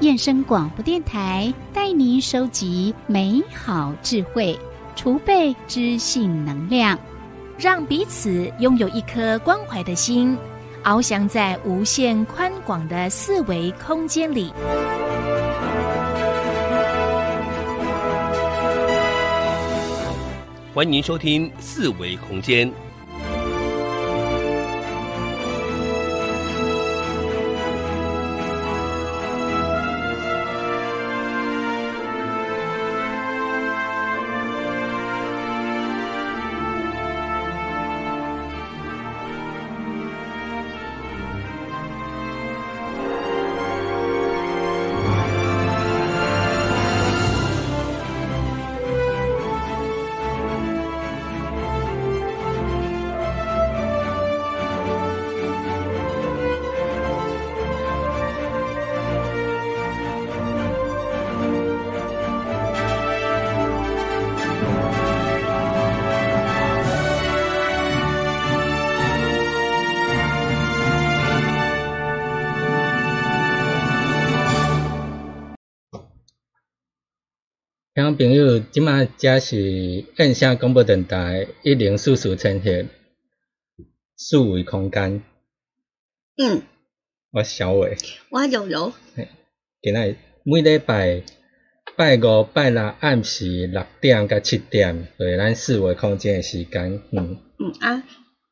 燕声广播电台带您收集美好智慧，储备知性能量，让彼此拥有一颗关怀的心，翱翔在无限宽广的四维空间里。欢迎收听四维空间。听众朋友，现在这是燕声广播电台1044千赫四维空间。我小伟，我柔柔。今仔每礼拜拜五、拜六暗时6点到7点，就是咱四维空间的时间。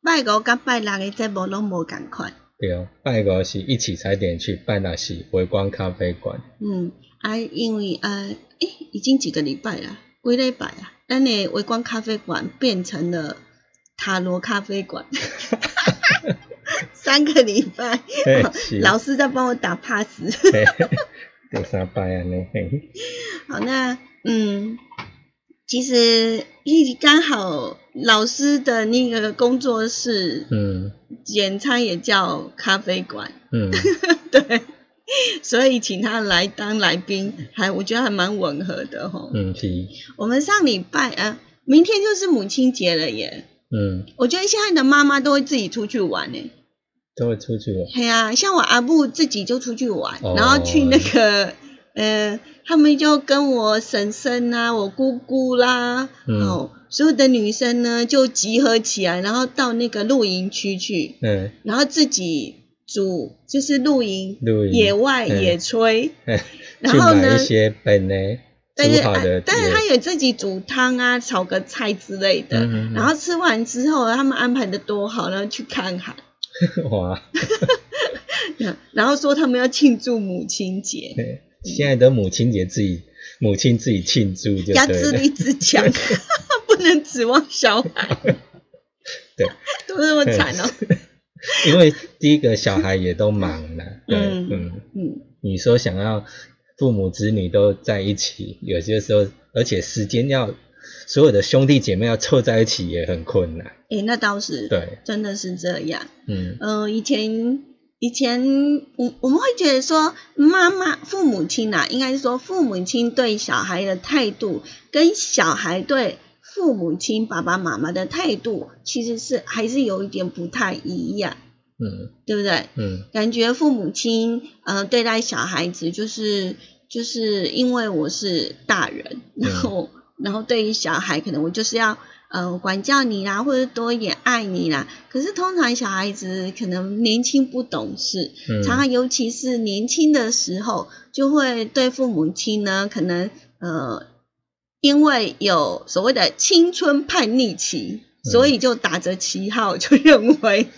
拜五甲拜六的节目拢无同款。对，拜五是一起踩点去，拜六是微光咖啡馆。因为已经几个礼拜了，几礼拜啊，咱的微光咖啡馆变成了塔罗咖啡馆，3个礼拜，老师在帮我打 pass， 有3摆啊呢。好，那其实刚好老师的那个工作室，简称也叫咖啡馆，对。所以请他来当来宾，我觉得还蛮吻合的吼。是。我们上礼拜明天就是母亲节了耶。我觉得现在的妈妈都会自己出去玩耶。都会出去玩。对啊，像我阿布自己就出去玩，然后去那个他们就跟我婶婶啊，我姑姑啦，所有的女生呢就集合起来，然后到那个露营区去。然后自己。煮就是露营野外野炊，然后呢，去买一些本来煮好的，但是他有自己煮汤啊，炒个菜之类的，然后吃完之后他们安排的多好，然后去看海，哇，然后说他们要庆祝母亲节，现在的母亲节母亲自己庆祝就对了，要自立自强，不能指望小孩，对，都那么惨哦。因为第一个小孩也都忙了，对，你说想要父母子女都在一起，有些时候，而且时间要所有的兄弟姐妹要凑在一起也很困难。那倒是，对，真的是这样。以前我们会觉得说，父母亲啊，应该是说父母亲对小孩的态度跟小孩对父母亲爸爸妈妈的态度其实是还是有一点不太一样，对不对？感觉父母亲对待小孩子就是因为我是大人，然后对于小孩可能我就是要管教你啦，或者多一点爱你啦。可是通常小孩子可能年轻不懂事，常常尤其是年轻的时候，就会对父母亲呢可能因为有所谓的青春叛逆期，所以就打着旗号就认为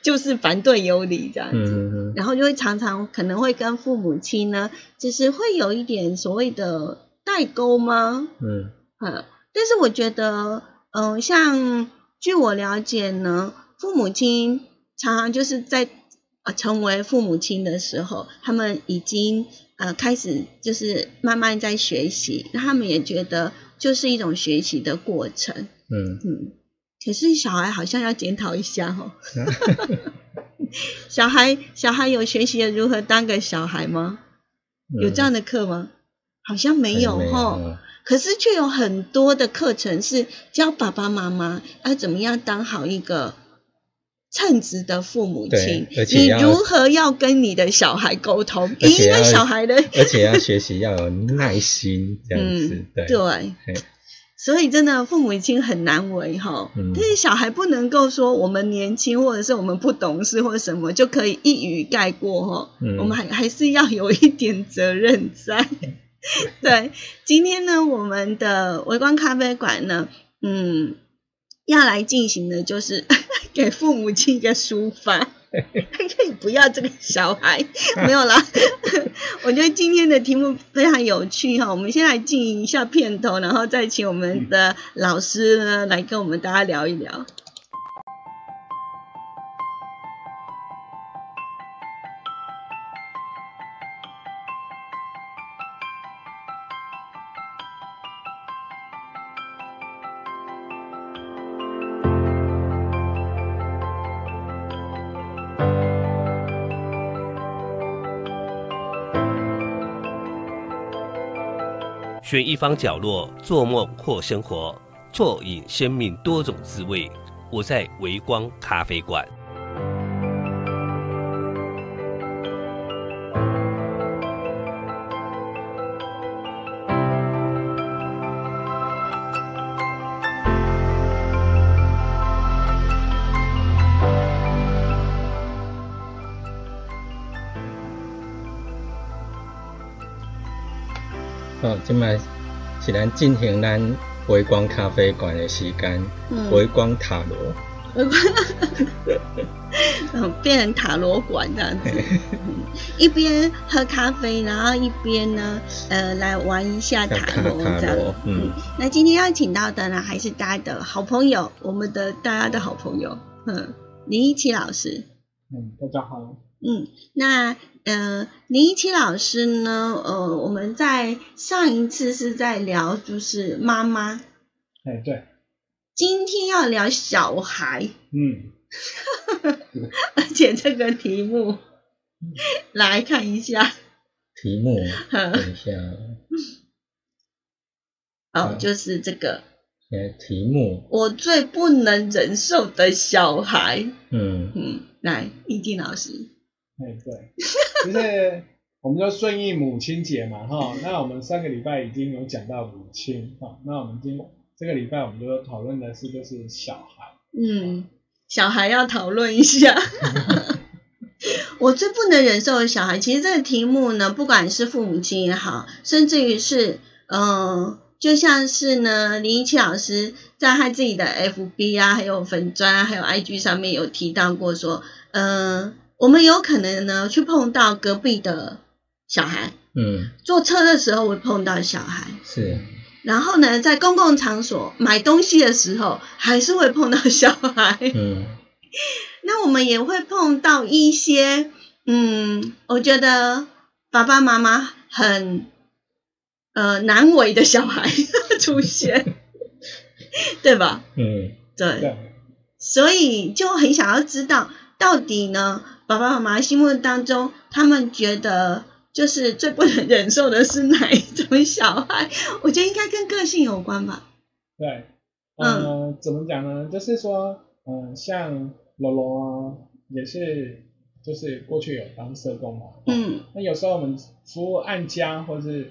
就是反对有理这样子，然后就会常常可能会跟父母亲呢，就是会有一点所谓的代沟吗？但是我觉得，像据我了解呢，父母亲常常就是在成为父母亲的时候，他们已经开始就是慢慢在学习，他们也觉得就是一种学习的过程。可是小孩好像要检讨一下哦。小孩有学习的如何当个小孩吗？有这样的课吗？好像没有哦。可是却有很多的课程是教爸爸妈妈要怎么样当好一个称职的父母亲，你如何要跟你的小孩沟通，因为小孩的而且要学习要有耐心这样子。对，所以真的父母亲很难为齁，但是小孩不能够说我们年轻或者是我们不懂事或什么就可以一语概括齁，我们还是要有一点责任在。对，今天呢我们的微光咖啡馆呢要来进行的就是给父母亲一个抒发。不要这个小孩，没有啦。我觉得今天的题目非常有趣齁，我们先来进一下片头，然后再请我们的老师呢来跟我们大家聊一聊。选一方角落，做梦或生活，啜饮生命多种滋味。我在微光咖啡馆。现在是咱进行咱微光咖啡馆的时间，微光塔罗，变成塔罗馆这样子。一边喝咖啡，然后一边呢，来玩一下塔罗这样。那今天要请到的呢，还是大家的好朋友，我们的大家的好朋友，林一奇老师。大家好。那。林一奇老师呢？我们在上一次是在聊就是妈妈，对，今天要聊小孩，而且这个题目，来看一下题目，等一下，就是这个题目，我最不能忍受的小孩，来，一定老师。对，就是我们就顺应母亲节嘛哈，那我们上个礼拜已经有讲到母亲哈，那我们这个礼拜我们就讨论的是就是小孩，小孩要讨论一下。我最不能忍受的小孩，其实这个题目呢，不管是父母亲也好，甚至于是就像是呢，林一奇老师在他自己的 FB 啊，还有粉专啊，还有 IG 上面有提到过说，我们有可能呢去碰到隔壁的小孩，坐车的时候会碰到小孩，是，然后呢在公共场所买东西的时候还是会碰到小孩，那我们也会碰到一些我觉得爸爸妈妈很难为的小孩出现，对吧？对，所以就很想要知道到底呢爸爸妈妈心目当中他们觉得就是最不能忍受的是哪一种小孩？我觉得应该跟个性有关吧。对，怎么讲呢，就是说像罗罗也是就是过去有当社工嘛，那有时候我们服务案家或是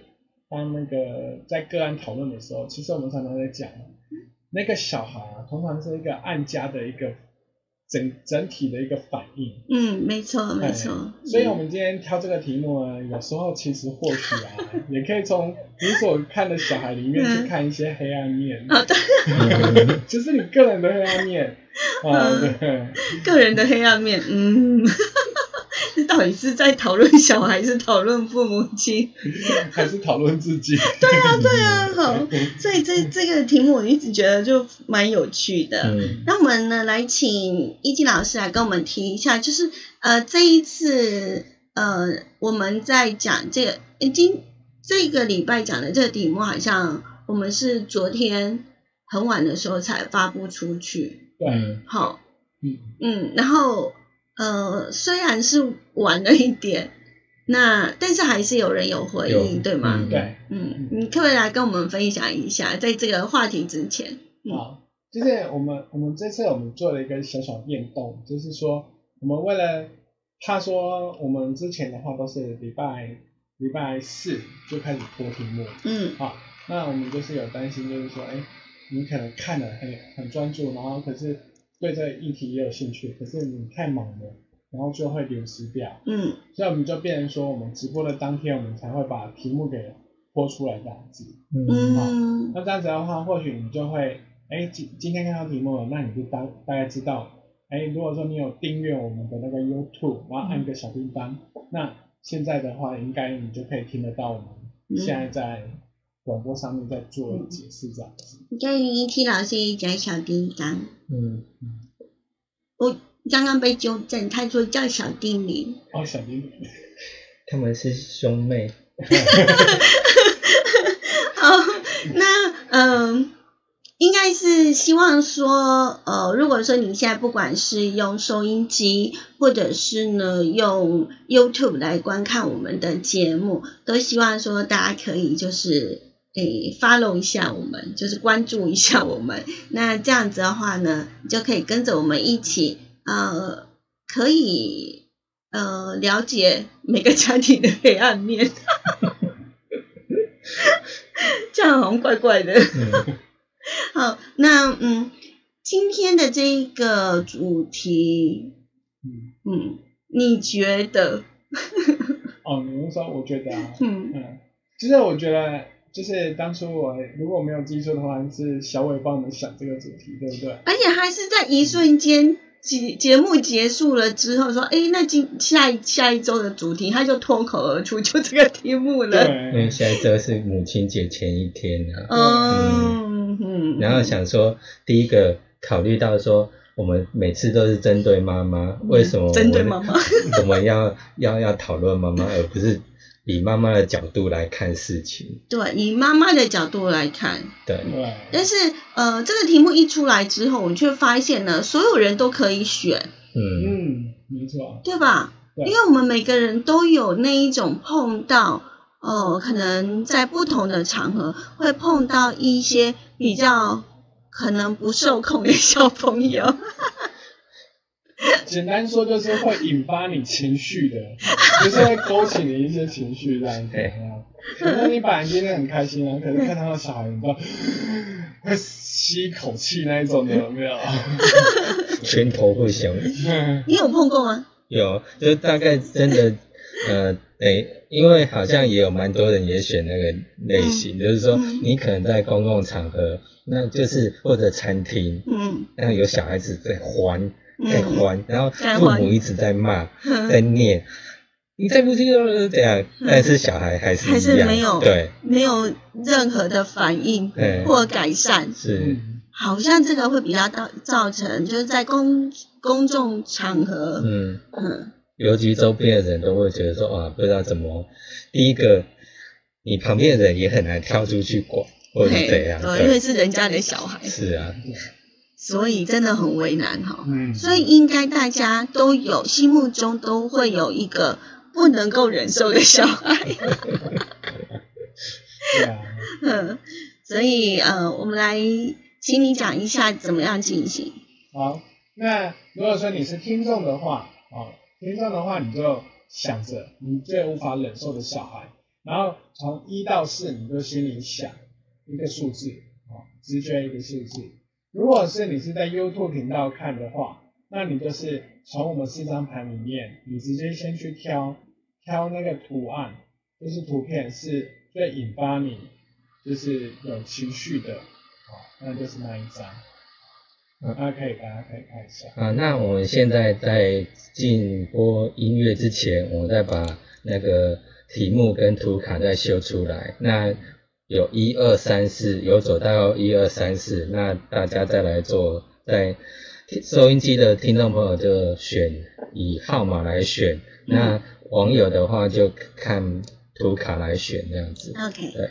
当那个在个案讨论的时候，其实我们常常在讲那个小孩通常是一个案家的一个整体的一个反应，没错。所以我们今天挑这个题目呢，有时候其实或许也可以从你所看的小孩里面去看一些黑暗面，就是你个人的黑暗面，个人的黑暗面，这到到底是在讨论小孩，是讨论父母亲，还是讨论自己？对啊，对啊，好，所以这个题目我一直觉得就蛮有趣的。那我们呢，来请一季老师来跟我们提一下，就是这一次我们在讲这个，已经这个礼拜讲的这个题目，好像我们是昨天很晚的时候才发布出去。对，好，然后。虽然是晚了一点，那但是还是有人有回应，对吗？对，你可不可以来跟我们分享一下，在这个话题之前？好，就是我们这次我们做了一个小小变动，就是说我们为了怕说我们之前的话都是礼拜四就开始播题目，好，那我们就是有担心，就是说，哎，你可能看了很专注，然后可是。对这个议题也有兴趣，可是你太忙了，然后就会流失掉。所以我们就变成说，我们直播的当天，我们才会把题目给播出来这样子。那这样子的话，或许你就会，哎，今天看到题目了，那你就大概知道，哎，如果说你有订阅我们的那个 YouTube， 然后按一个小铃铛，那现在的话，应该你就可以听得到我们现在在广播上面在做解释这样子。关于1T老师一讲小叮当，我刚刚被纠正，他说叫小叮鈴。哦，小叮鈴，他们是兄妹。好，那应该是希望说，如果说你现在不管是用收音机，或者是呢用 YouTube 来观看我们的节目，都希望说大家可以就是。follow 一下我们，就是关注一下我们。那这样子的话呢，你就可以跟着我们一起，可以了解每个家庭的黑暗面。这样好像怪怪的。好，那今天的这个主题，你觉得？哦，你们说，我觉得啊，其实我觉得。就是当初我如果没有记错的话，是小伟帮我们想这个主题，对不对？而且还是在一瞬间，节目结束了之后说，哎，那下一周的主题，他就脱口而出，就这个题目了。对，因为下一周是母亲节前一天啊。然后想说，第一个考虑到说，我们每次都是针对妈妈，为什么针对妈妈？我们要讨论妈妈，而不是。以妈妈的角度来看事情，对，以妈妈的角度来看，对。但是这个题目一出来之后，我却发现呢，所有人都可以选，没错，对吧？对，因为我们每个人都有那一种碰到，可能在不同的场合会碰到一些比较可能不受控的小朋友。简单说就是会引发你情绪的，就是会勾起你一些情绪这样子。可是你本来今天很开心啊，可是看到小孩，你知道会吸一口气那一种的，有没有？拳头会响。你有碰过吗？有，就大概真的，因为好像也有蛮多人也选那个类型，就是说你可能在公共场合，那就是或者餐厅，那有小孩子在还，然后父母一直在骂，在念，你再不听就这样，但是小孩还是一样，还是没有任何的反应或改善，是，好像这个会比较造成就是在公众场合，尤其周边的人都会觉得说啊，不知道怎么，第一个你旁边的人也很难跳出去管，或者怎样，因为是人家的小孩，是啊。所以真的很为难哈，所以应该大家都有心目中都会有一个不能够忍受的小孩，所以我们来请你讲一下怎么样进行。好，那如果说你是听众的话，你就想着你最无法忍受的小孩，然后从1到4你就心里想一个数字，直觉一个数字。如果是你是在 YouTube 频道看的话，那你就是从我们4张牌里面，你直接先去挑那个图案，就是图片是最引发你就是有情绪的，那就是那一张。大家可以看一下。啊，那我们现在在进播音乐之前，我们再把那个题目跟图卡再修出来。那有1234，有走到1234，那大家再来做，在收音机的听众朋友就选以号码来选，那网友的话就看图卡来选这样子。OK。对。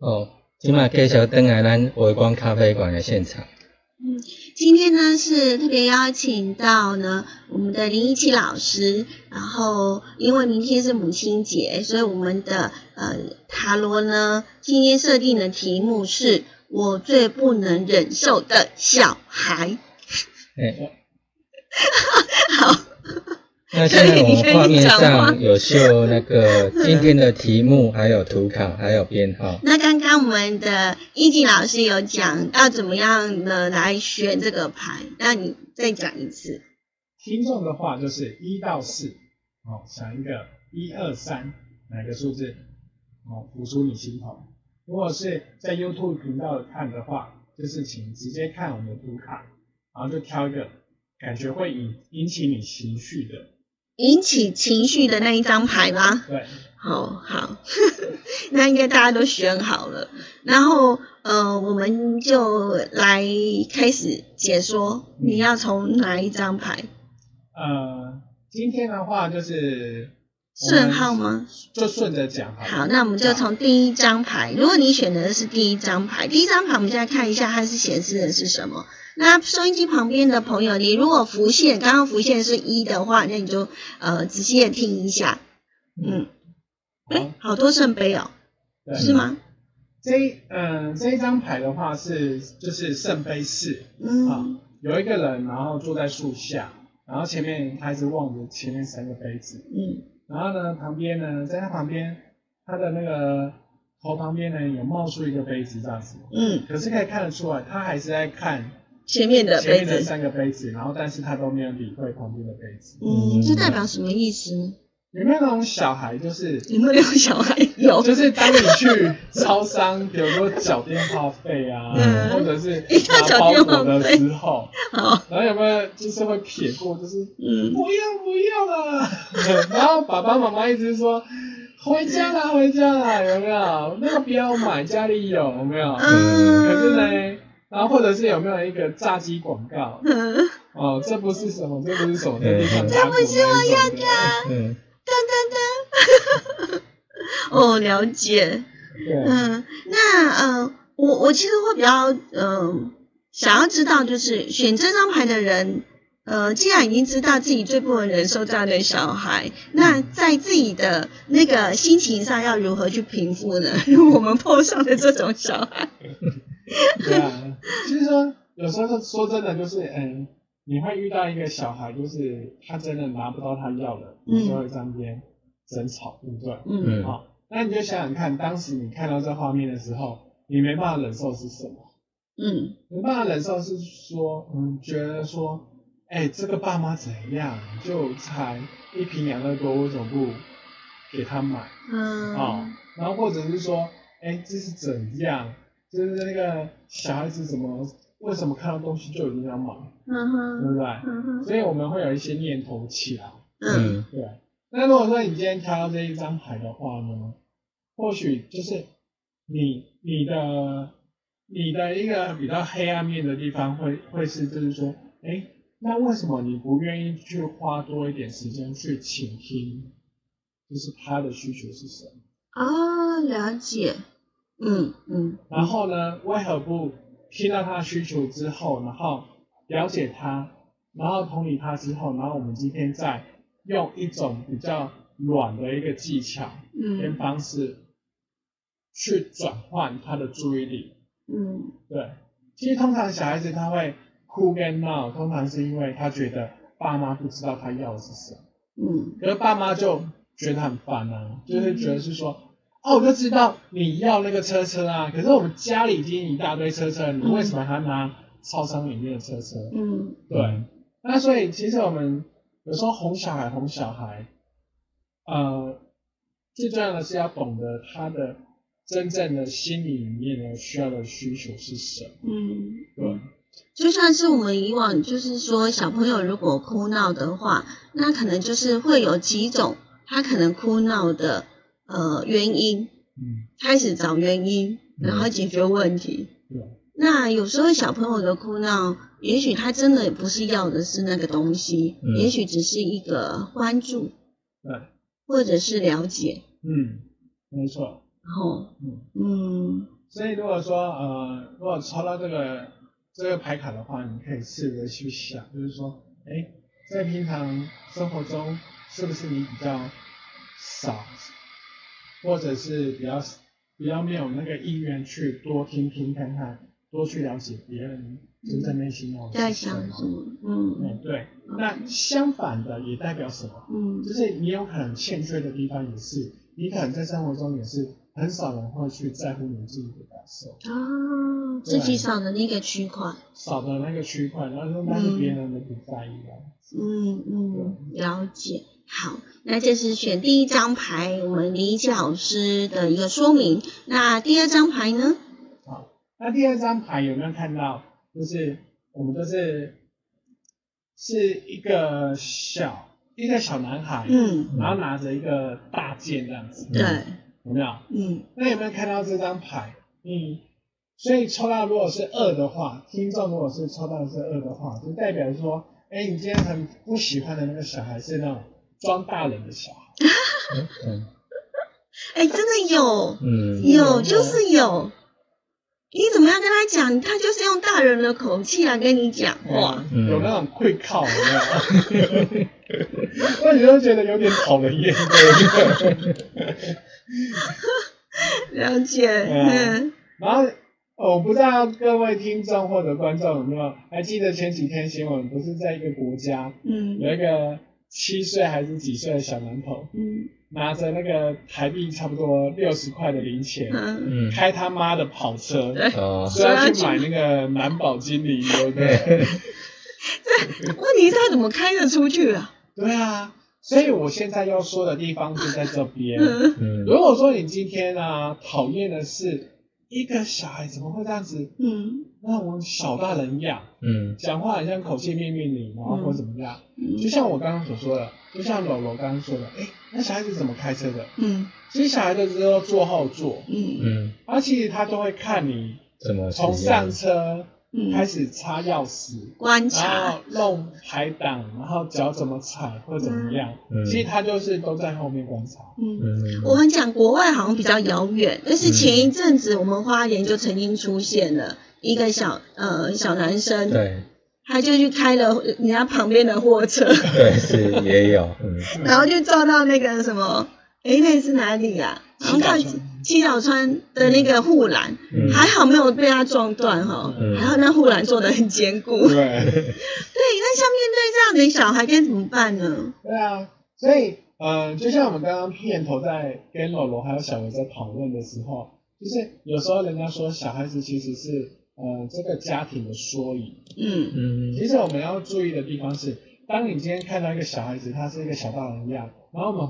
哦，现在继续回来咱微光咖啡馆的现场。今天呢是特别邀请到呢我们的林一七老师，然后因为明天是母亲节，所以我们的塔罗呢今天设定的题目是我最不能忍受的小孩。好，那现在我们画面上有秀那个今天的题目，还有图卡，还有编号。那刚刚我们的一级老师有讲要怎么样的来选这个牌，那你再讲一次。听众的话就是1到4，想一个1、2、3哪个数字，浮出你心头。如果是在 YouTube 频道看的话，就是请直接看我们的图卡，然后就挑一个感觉会引起你情绪的。引起情绪的那一张牌吗？对，好那应该大家都选好了，然后我们就来开始解说，你要从哪一张牌？今天的话就是顺号吗？就顺着讲好了。好，那我们就从第一张牌，如果你选的是第一张牌，我们现在看一下它是显示的是什么。那收音机旁边的朋友，你如果刚刚浮现是1的话，那你就仔细的听一下。好多圣杯哦，是吗？这一张牌的话就是圣杯4。有一个人然后坐在树下，然后前面他一直望着前面3个杯子。然后呢在他旁边他的那个头旁边呢有冒出一个杯子这样子。可是可以看得出来他还是在看前面的3个杯子，然后但是他都没有理会旁边的杯子。这代表什么意思呢？有没有那种小孩？有，就是当你去超商，比如说缴电话费啊，或者是拿包裹的时候，然后有没有就是会撇过，就是不要啦，然后爸爸妈妈一直说回家啦，有没有？那个不要买，家里有没有？可是呢？然后或者是有没有一个炸鸡广告？这不是什么，这不是我要的。了解。我其实会比较想要知道，就是选这张牌的人，既然已经知道自己最不能忍受这样的小孩，那在自己的那个心情上要如何去平复呢？我们碰上的这种小孩。就是说有时候说真的就是你会遇到一个小孩，就是他真的拿不到他要的，你就会在那边争吵，对不对？那你就想想看，当时你看到这画面的时候，你没办法忍受是什么？没办法忍受是说觉得说这个爸妈怎样，就才一瓶200多，为什么不给他买？然后或者是说这是怎样，就是那个小孩子为什么看到东西就一定要买，对不对？所以我们会有一些念头起来。对。那如果说你今天挑到这一张牌的话呢，或许就是你的一个比较黑暗面的地方会是就是说，那为什么你不愿意去花多一点时间去倾听，就是他的需求是什么？了解。然后呢，为何不听到他需求之后，然后了解他，然后同理他之后，然后我们今天再用一种比较软的一个技巧跟方式去转换他的注意力。对，其实通常小孩子他会哭跟闹，通常是因为他觉得爸妈不知道他要的是什么。可是爸妈就觉得很烦啊，就是觉得是说我就知道你要那个车啊，可是我们家里已经一大堆车，你为什么还拿超商里面的车？对。那所以其实我们有时候哄小孩，最重要的是要懂得他的真正的心理里面需要的需求是什么。对。就像是我们以往就是说小朋友如果哭闹的话，那可能就是会有几种他可能哭闹的原因，开始找原因，然后解决问题。那有时候小朋友的哭闹，也许他真的不是要的是那个东西，也许只是一个关注，或者是了解。没错。所以如果说如果抽到这个这个牌卡的话，你可以试着去想，就是说，哎，在平常生活中，是不是你比较少，或者是比较没有那个意愿去多听听看看，多去了解别人真正内心在想什么？嗯，对。那相反的也代表什么？嗯，就是你有可能欠缺的地方，也是你可能在生活中也是很少人会去在乎你自己的感受啊，自己少的那个区块，然后那是别人的不在意啊。了解。好，那这是选第一张牌我们李老师的一个说明。那第二张牌呢？好，那第二张牌有没有看到？就是我们是一个小男孩，然后拿着一个大剑这样子，对，有没有？那有没有看到这张牌？所以抽到如果是2的话，听众如果是抽到的是2的话，就代表说，哎，你今天很不喜欢的那个小孩是那种装大人的小孩。真的有，就是有。你怎么样跟他讲？他就是用大人的口气来跟你讲话，有那种愧靠，那你就觉得有点讨人厌。了解。然后我不知道各位听众或者观众有没有还记得前几天新闻，不是在一个国家，有一个7岁还是几岁的小男童，拿着那个台币差不多60块的零钱，开他妈的跑车，所以要去买那个蓝宝金鲤鱼，对不对？问题是他怎么开得出去啊？对啊，所以我现在要说的地方就在这边。如果说你今天啊讨厌的是一个小孩怎么会这样子，那我小大人一样，讲话很像口气命令你，然后或怎么样，就像我刚刚所说的，就像柔柔刚刚说的，那小孩子怎么开车的？其实小孩子都坐后座，而且他都会看你怎么从上车开始插钥匙，观察，然后弄排档，然后脚怎么踩或怎么样，其实他就是都在后面观察。我们讲国外好像比较遥远，但是前一阵子我们花莲就曾经出现了一个小男生，对，他就去开了人家旁边的货车，对，是也有，然后就撞到那个什么，那是哪里啊？然后看七角川的那个护栏，还好没有被他撞断哈，还好那护栏做得很坚固。对，那像面对这样的小孩该怎么办呢？对啊，所以就像我们刚刚片头在跟罗罗还有小文在讨论的时候，就是有时候人家说小孩子其实是这个家庭的缩影。其实我们要注意的地方是，当你今天看到一个小孩子，他是一个小大人一样，然后我们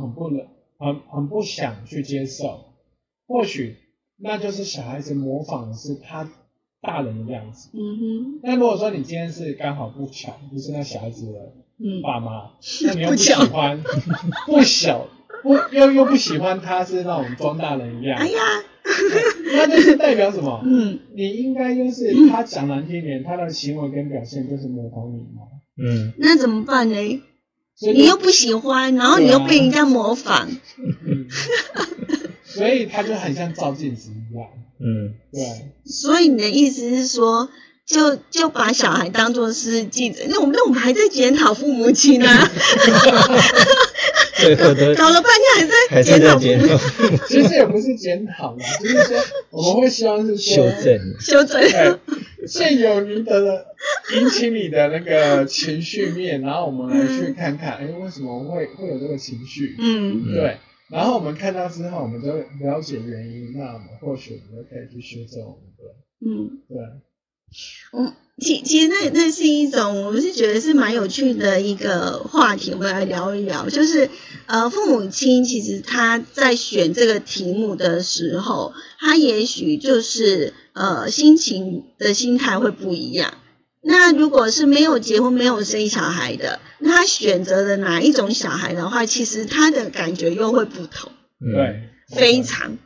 很不想去接受，或许那就是小孩子模仿的是他大人的样子。那如果说你今天是刚好不巧，就是那小孩子的爸妈，那你又不喜欢，又不喜欢他是那种装大人一样。那就是代表什么？你应该就是他讲难听点，他的行为跟表现就是模仿你嘛。那怎么办呢？你又不喜欢，然后你又被人家模仿。所以他就很像照镜子一样。对。所以你的意思是说，就把小孩当作是记者？那我们还在检讨父母亲啊。搞了半天还在检讨，其实也不是检讨嘛，就是说我们会希望是说修正现有你的引起你的那个情绪面，然后我们来去看看，为什么会有这个情绪？对。然后我们看到之后，我们就了解原因，那我们或许我们就可以去修正我们的。其实那是一种，我是觉得是蛮有趣的一个话题，我们来聊一聊。就是父母亲其实他在选这个题目的时候，他也许就是心态会不一样。那如果是没有结婚没有生小孩的，那他选择的哪一种小孩的话，其实他的感觉又会不同。非常。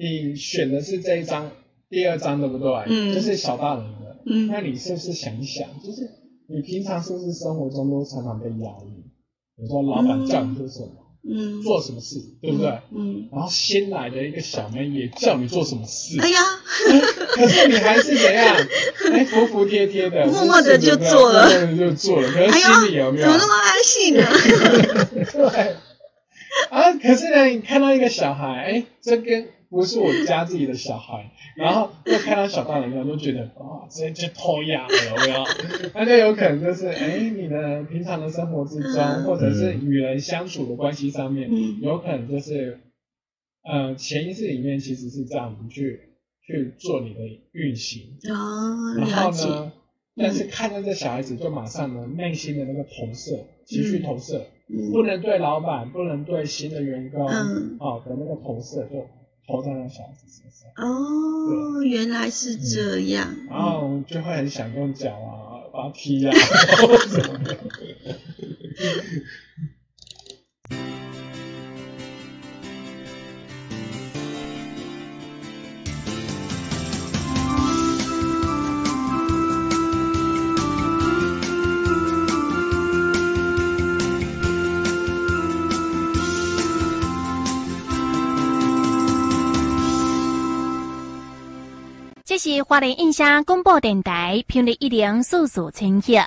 你选的是这一张第二张对不对？就是小大人的。那你是不是想一想，就是你平常是不是生活中都常常被压抑？比如说老板叫你做什么，做什么事，对不对？然后新来的一个小妹也叫你做什么事，哎呀，可是你还是怎样，哎，服服帖帖的，默默的就做了，默默的就做了，可是心里有没有？哎呦，怎么那么安心呢？对，啊，可是呢，你看到一个小孩，哎，这跟不是我家自己的小孩，然后又看到小大人，都觉得啊，这就偷鸭了，有没有？那就有可能就是，哎，你的平常的生活之中，或者是与人相处的关系上面，有可能就是，潜意识里面其实是这样不去做你的运行。哦，了解。然后呢，但是看到这小孩子，就马上呢，内心的那个投射，情绪投射，不能对老板，不能对新的员工，哦的那个投射就。投在那小孩子身上哦，原来是这样。然后就会很想用脚啊，把他踢啊，什么的。这是花莲印象广播电台频率104.7。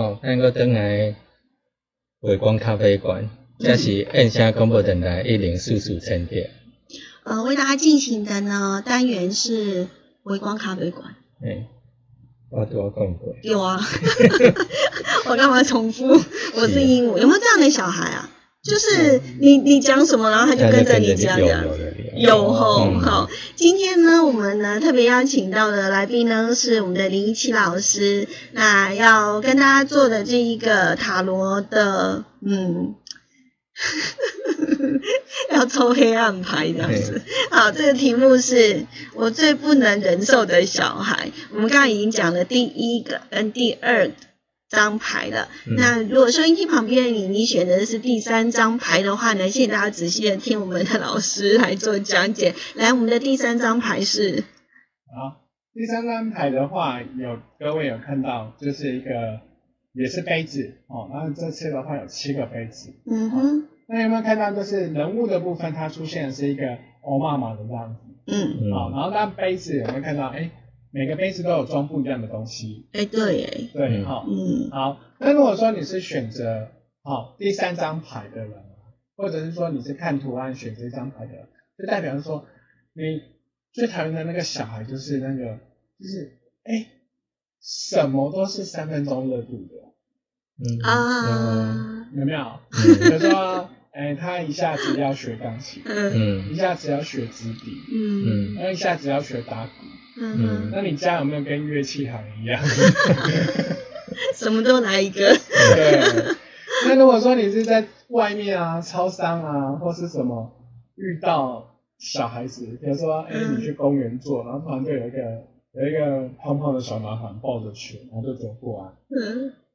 哦，咱搁转来微光咖啡馆，这是燕声广播电台1044.6。为大家进行的呢单元是微光咖啡馆。嗯，我都要讲过。有啊，我干嘛重复？我是鹦鹉，有没有这样的小孩啊？就是你讲什么，然后他就跟着你讲的。有吼好，今天呢，我们呢特别邀请到的来宾呢是我们的林一七老师，那要跟大家做的这一个塔罗的，要抽黑暗牌这样子。好，这个题目是我最不能忍受的小孩。我们刚刚已经讲了第一个跟第二张牌了，那如果收音机旁边的你选的是第三张牌的话呢，谢谢大家仔细的听我们的老师来做讲解。来，我们的第三张牌是，好，第三张牌的话，各位有看到，就是一个也是杯子哦，然后这次的话有7个杯子，哦，那有没有看到就是人物的部分，它出现的是一个欧妈妈的这样子，好，然后那杯子有没有看到？每个杯子都有装不一样的东西。对，好，好。那如果说你是选择好第三张牌的人，或者是说你是看图案选择一张牌的人，就代表说你最讨厌的那个小孩就是那个，就是什么都是3分钟热度的。有没有？比如说，他一下子要学钢琴，一下子要学直笛，一下子要学打鼓。那你家有没有跟乐器行一样？什么都来一个。对。那如果说你是在外面啊、超商啊，或是什么遇到小孩子，比如说你去公园坐，然后突然就有一个胖胖的小男孩抱着球，然后就走过来，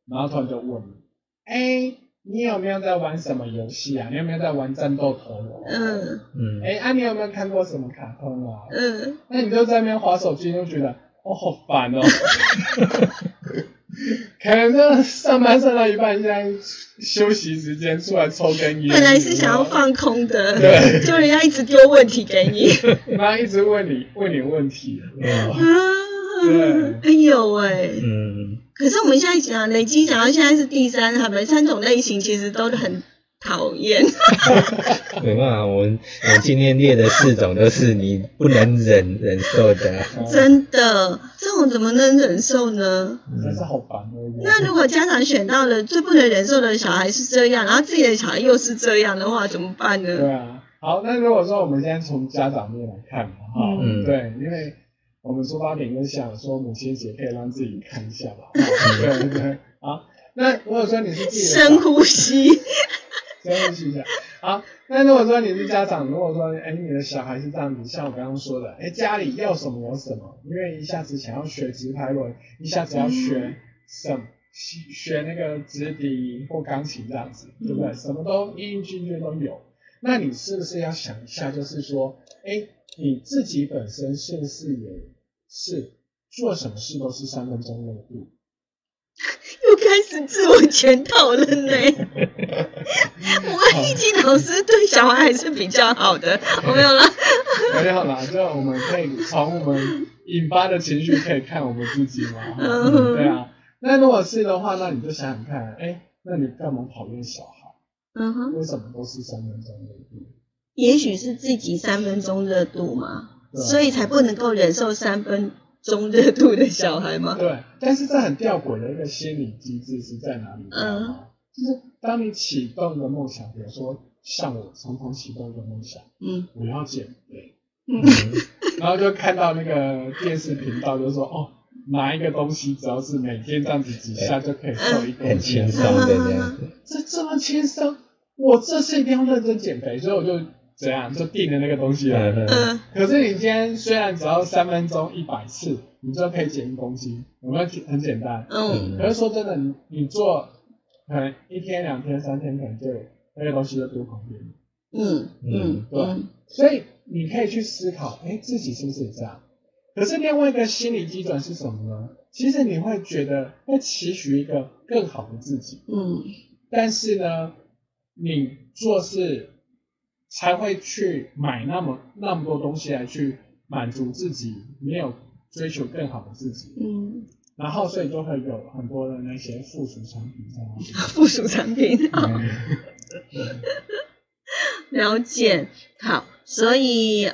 然后突然就问你，你有没有在玩什么游戏啊？你有没有在玩战斗陀螺？你有没有看过什么卡通啊？那你就在那边滑手机，就觉得好烦哦。可能就上到一半，现在休息时间出来抽根烟。本来是想要放空的，对，就人家一直丢问题给你，然后一直问你问题。对，可是我们现在讲累积讲到现在是第三，他们3种类型其实都很讨厌。没办法，我今天列的4种都是你不能忍受的。真的，这种怎么能忍受呢？真是好烦哦。那如果家长选到了最不能忍受的小孩是这样，然后自己的小孩又是这样的话，怎么办呢？对啊，好，那如果说我们现在从家长面来看，对，因为我们出发点就想说母亲节可以让自己看一下吧。对。好，那如果说你是自己的深呼吸，一下。好，那如果说你是家长，如果说你的小孩是这样子，像我刚刚说的，家里要什么有什么，因为一下子想要学直排轮，一下子要学学那个直笛或钢琴这样子，对不对？什么都一应俱全都有。那你是不是要想一下，就是说，你自己本身是不是也？是做什么事都是3分钟热度，又开始自我检讨了呢。我跟一七老师对小孩还是比较好的，没有啦，没有啦，就我们可以从我们引发的情绪可以看我们自己嘛。对啊，那如果是的话，那你就想想看，那你干嘛讨厌小孩？为什么都是3分钟热度？也许是自己3分钟热度嘛。所以才不能够忍受3分钟热度的小孩吗？对，但是这很吊诡的一个心理机制是在哪里？就是当你启动的梦想，比如说像我常常启动的梦想，我要减肥，然后就看到那个电视频道就说拿一个东西，只要是每天这样子几下就可以瘦一公斤，很轻松的这样子。这么轻松，我这次一定要认真减肥，所以我就。怎样就定了那个东西了。可是你今天虽然只要3分钟100次，你就可以减1公斤，有没有很简单？可是说真的，你做可能1天、2天、3天，可能就那个东西就丢旁边。对。所以你可以去思考，自己是不是这样？可是另外一个心理基准是什么呢？其实你会觉得会期许一个更好的自己。但是呢，你做事。才会去买那么多东西来去满足自己，没有追求更好的自己。然后所以就会有很多的那些附属产品在那里。附属产品，好，了解，好，所以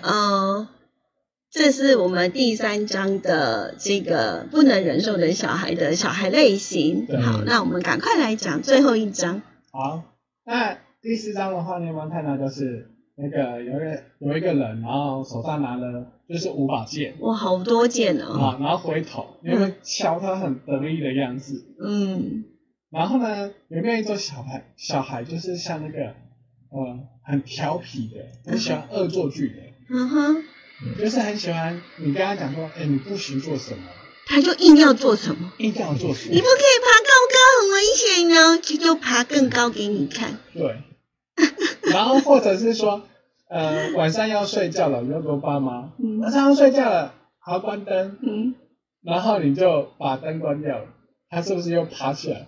这是我们第3章的这个不能忍受的小孩的小孩类型。好，那我们赶快来讲最后1章。好，那第4章的话，你有没有看到就是那个有一个人，然后手上拿了就是5把剑，哇，好多剑哦。然后回头，你有没有瞧他很得意的样子？嗯。然后呢，有没有一种小孩就是像那个很调皮的，很喜欢恶作剧的，嗯哼，就是很喜欢你跟他讲说，哎，你不行做什么，他就硬要做什么，你不可以爬高高，很危险，然后就爬更高给你看。对。然后或者是说，晚上要睡觉了，你就跟爸妈，晚上要睡觉了，好，关灯，然后你就把灯关掉了。他是不是又爬起来？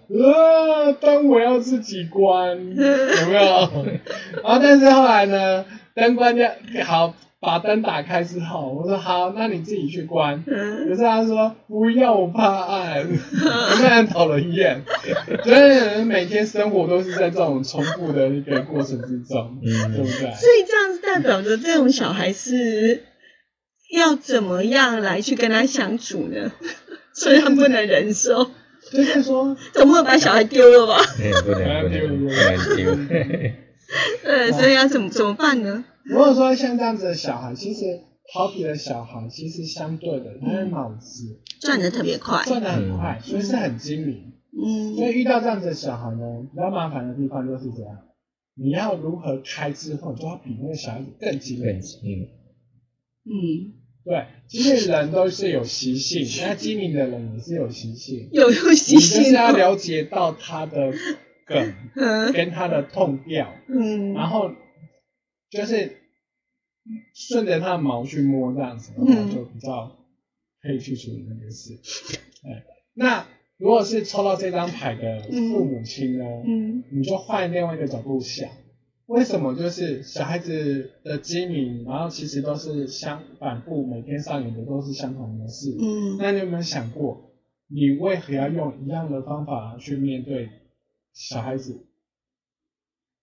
灯我要自己关，有没有？然后但是后来呢，灯关掉，好，把灯打开之后，我说好，那你自己去关。可是他说不要，我怕暗，真的很讨人厌。所以每天生活都是在这种重复的一个过程之中，对不对？所以这样代表着这种小孩是要怎么样来去跟他相处呢？虽然不能忍受。就是说，总不能把小孩丢了吧？不能丢。对，所以要怎么办呢？如果说像这样子的小孩，其实调皮的小孩，其实相对的，他的脑子转得特别快，所以是很精明。所以遇到这样子的小孩呢，比较麻烦的地方就是这样，你要如何开智慧，就要比那个小孩子更精明。对，其实人都是有习性，那精明的人也是有习性，你就是要了解到他的梗跟他的痛调，然后就是顺着他的毛去摸这样子，然后就比较可以去处理那件事。那如果是抽到这张牌的父母亲呢，你就换另外一个角度想。为什么就是小孩子的精明，然后其实都是反复每天上演的都是相同的事。那你有没有想过，你为何要用一样的方法去面对小孩子？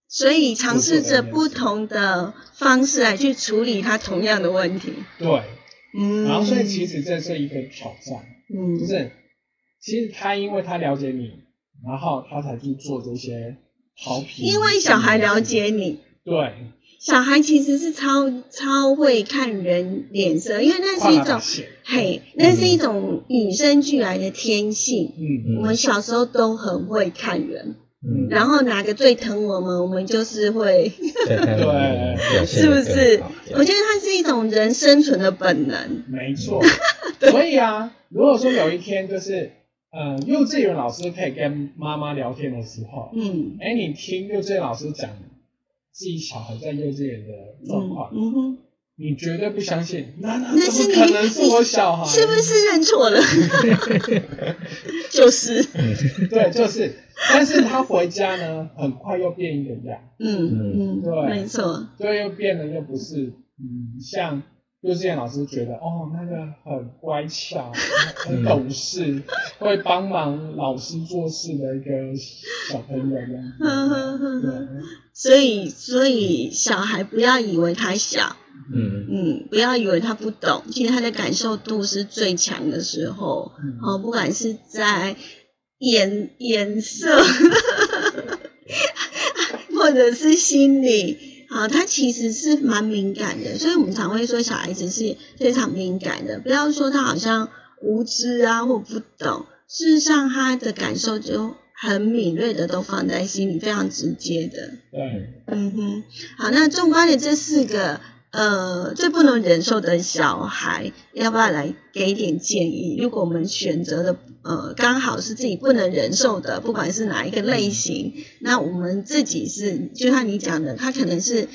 所以尝试着不同的方式来去处理他同样的问题。对，然后所以其实这是一个挑战，就是其实他因为他了解你，然后他才去做这些。因为小孩了解你，对，小孩其实是超会看人脸色，因为那是一种，那是一种与生俱来的天性。我们小时候都很会看人，然后哪个最疼我们，我们就是会，对，是不是？我觉得它是一种人生存的本能，没错。所以啊，如果说有一天就是。幼稚园老师可以跟妈妈聊天的时候，你听幼稚园老师讲自己小孩在幼稚园的状况，你绝对不相信，那怎么可能是我小孩？是不是认错了？就是，对，就是。但是他回家呢，很快又变一个样，对，没错，对，又变得又不是，像。幼稚园老师觉得那个很乖巧很懂事会帮忙老师做事的一个小朋友所以小孩不要以为他小，不要以为他不懂，其实他的感受度是最强的时候，不管是在颜色或者是心理他其实是蛮敏感的，所以我们常会说小孩子是非常敏感的，不要说他好像无知啊或不懂，事实上他的感受就很敏锐的都放在心里，非常直接的。对，好，那纵观的这4个最不能忍受的小孩，要不要来给点建议？如果我们选择的刚好是自己不能忍受的，不管是哪一个类型，那我们自己是就像你讲的，他可能是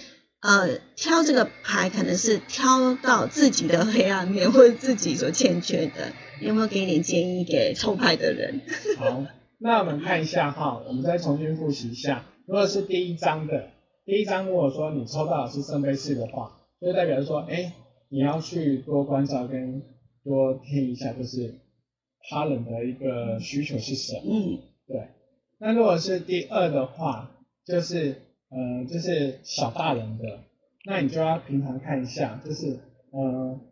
挑这个牌，可能是挑到自己的黑暗面或者自己所欠缺的，有没有给点建议给抽牌的人？好，那我们看一下哈，我们再重新复习一下。如果是第一章如果说你抽到的是圣杯4的话，就代表说，你要去多观察跟多听一下，就是他人的一个需求是什么。嗯，对。那如果是第二的话，就是就是小大人的，那你就要平常看一下，就是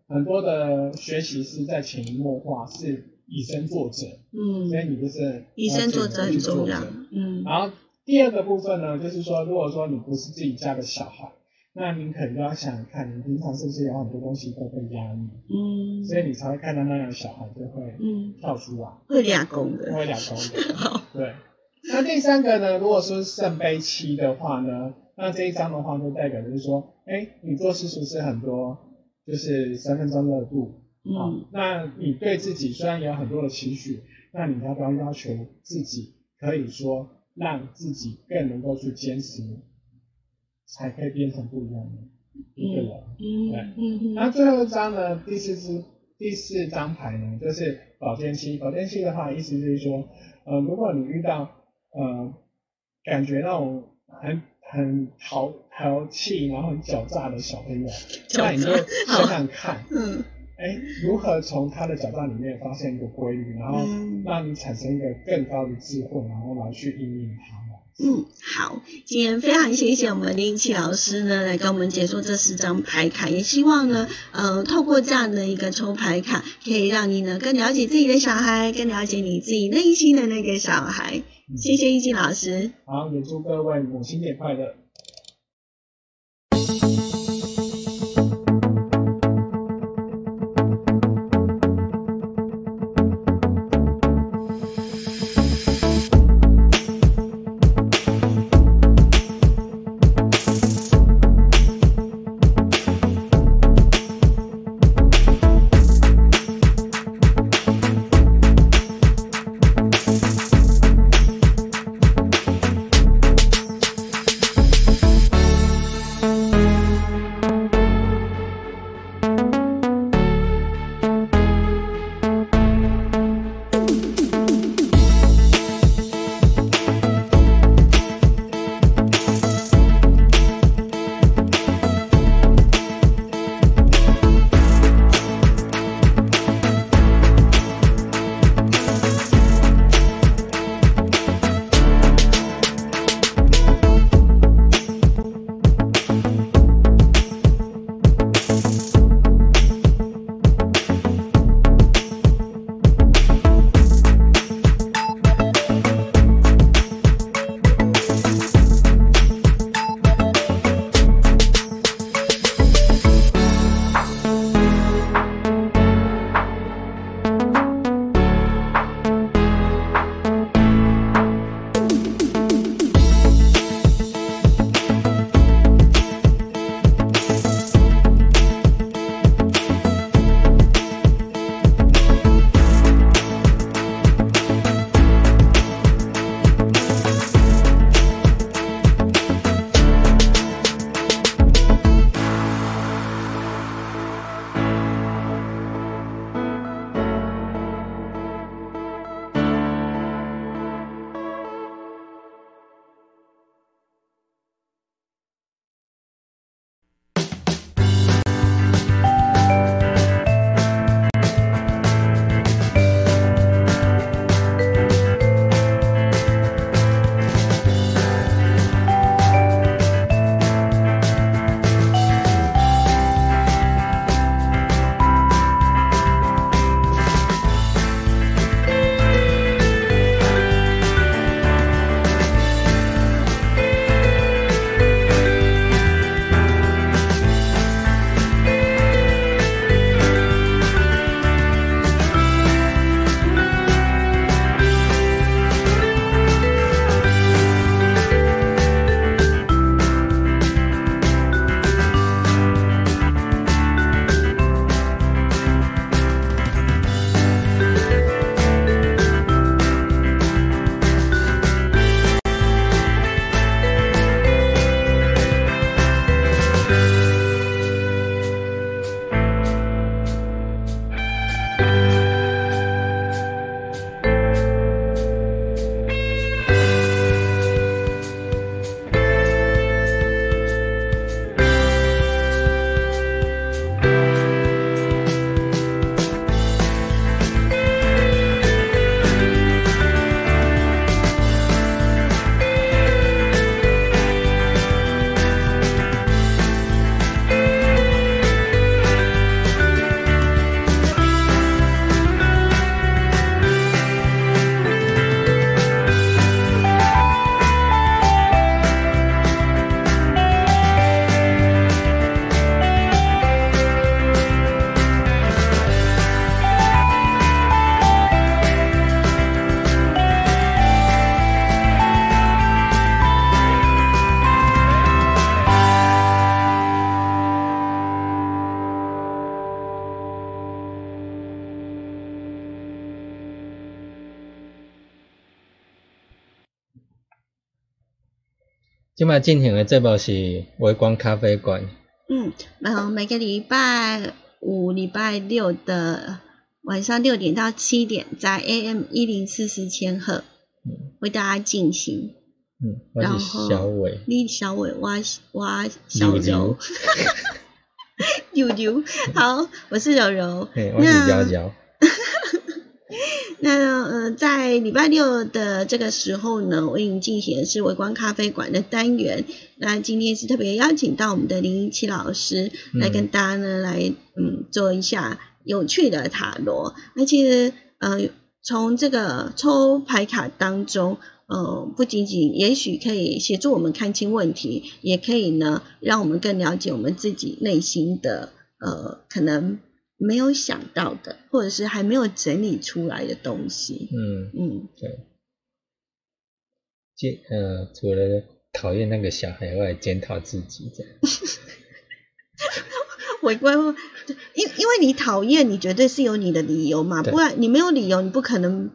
很多的学习是在潜移默化，是以身作则。嗯，所以你就是以身作则很重要。嗯，然后第二个部分呢，就是说，如果说你不是自己家的小孩，那你可能要想看，你平常是不是有很多东西都被压抑，嗯，所以你才会看到那样的小孩就会跳出来，会俩公的，会俩公的，对。那第三个呢，如果说圣杯七的话呢，那这一张的话就代表就是说，你做事是不是很多就是三分钟热度，嗯，那你对自己虽然有很多的期许，那你要不要要求自己可以说让自己更能够去坚持，才可以变成不一样的一个人。对。那最后一张呢，第四张牌呢，就是宝剑七。宝剑七的话，意思就是说，如果你遇到感觉那种很淘气，然后很狡诈的小朋友，那你就想想看，如何从他的狡诈里面发现一个规律，然后让你产生一个更高的智慧，然后来去应用它。嗯，好，今天非常谢谢我们林奇老师呢来跟我们解说这四张牌卡，也希望呢透过这样的一个抽牌卡，可以让你呢更了解自己的小孩，更了解你自己内心的那个小孩。谢谢一金老师。好，也祝各位母亲节快乐。现在进行的节目是微光咖啡馆。每个礼拜五、礼拜六的晚上6点到7点，在 AM1044千赫为大家进行。我是小伟，你小伟，我小柔，柔柔，好，我是柔柔，我是娇娇。那在礼拜六的这个时候呢，为您进行的是微光咖啡馆的单元。那今天是特别邀请到我们的017老师来跟大家呢来做一下有趣的塔罗。那其实从这个抽牌卡当中，不仅仅也许可以协助我们看清问题，也可以呢让我们更了解我们自己内心的可能没有想到的，或者是还没有整理出来的东西。对，除了讨厌那个小孩外，检讨自己这样。回归，因为你讨厌，你绝对是有你的理由嘛，不然你没有理由，你不可能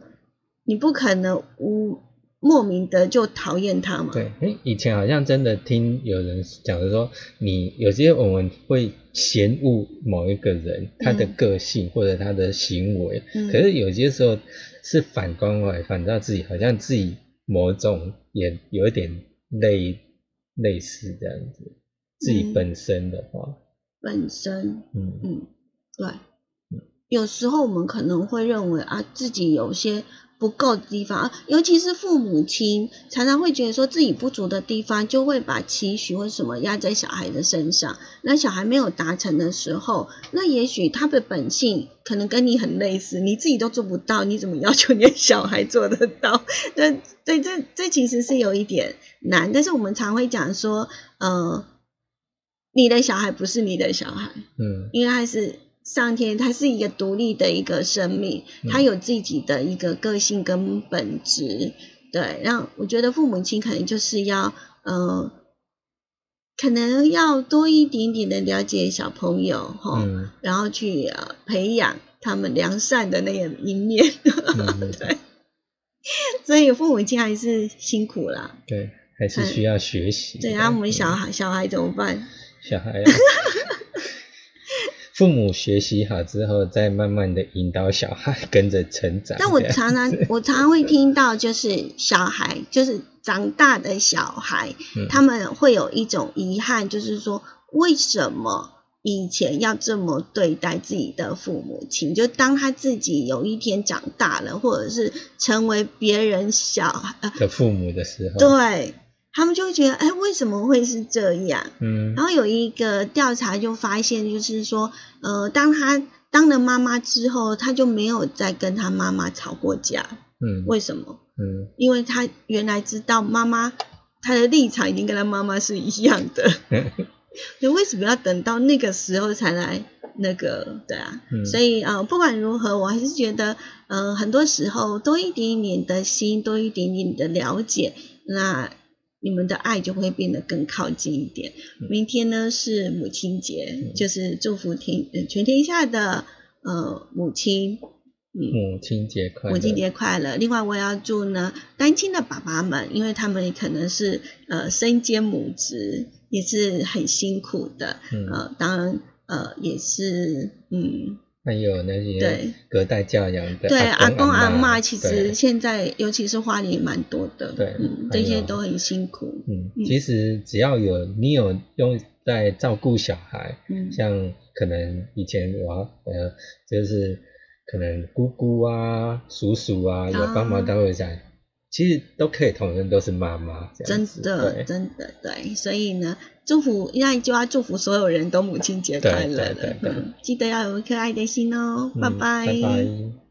莫名的就讨厌他嘛。对，以前好像真的听有人讲的说，你有些我们会嫌恶某一个人他的个性或者他的行为，可是有些时候是反观过来，反照自己，好像自己某种也有一点类似这样子，自己本身的话，对，有时候我们可能会认为自己有些不够的地方，尤其是父母亲常常会觉得说自己不足的地方，就会把期许或什么压在小孩的身上。那小孩没有达成的时候，那也许他的本性可能跟你很类似，你自己都做不到，你怎么要求你的小孩做得到？对，这其实是有一点难。但是我们常会讲说，你的小孩不是你的小孩，因为他是上天，他是一个独立的一个生命，他有自己的一个个性跟本质。对，让我觉得父母亲可能就是要可能要多一点点的了解小朋友，然后去培养他们良善的那个一面。对，所以父母亲还是辛苦啦，对，还是需要学习。对，那我们小孩怎么办？小孩父母学习好之后，再慢慢的引导小孩跟着成长。但我常常会听到，就是小孩，就是长大的小孩，他们会有一种遗憾，就是说为什么以前要这么对待自己的父母亲？就当他自己有一天长大了，或者是成为别人小孩的父母的时候，对，他们就会觉得，为什么会是这样？然后有一个调查就发现，就是说，当他当了妈妈之后，他就没有再跟他妈妈吵过架。为什么？因为他原来知道妈妈，他的立场已经跟他妈妈是一样的。就为什么要等到那个时候才来那个？对啊，所以不管如何，我还是觉得，很多时候多一点点的心，多一点点的了解，那你们的爱就会变得更靠近一点。明天呢是母亲节，就是祝福全天下的母亲，母亲节快乐，母亲节快乐。另外我也要祝呢单亲的爸爸们，因为他们可能是身兼母职，也是很辛苦的，当然也是还有那些隔代教养的阿公阿嬷，其实现在尤其是花莲蛮多的，对，这些都很辛苦。其实只要你有用在照顾小孩，像可能以前我就是可能姑姑啊、叔叔啊有帮忙照顾小孩，其实都可以同样都是妈妈，真的对。所以呢，那就要祝福所有人都母亲节快乐了，记得要有一颗爱的心哦。拜拜。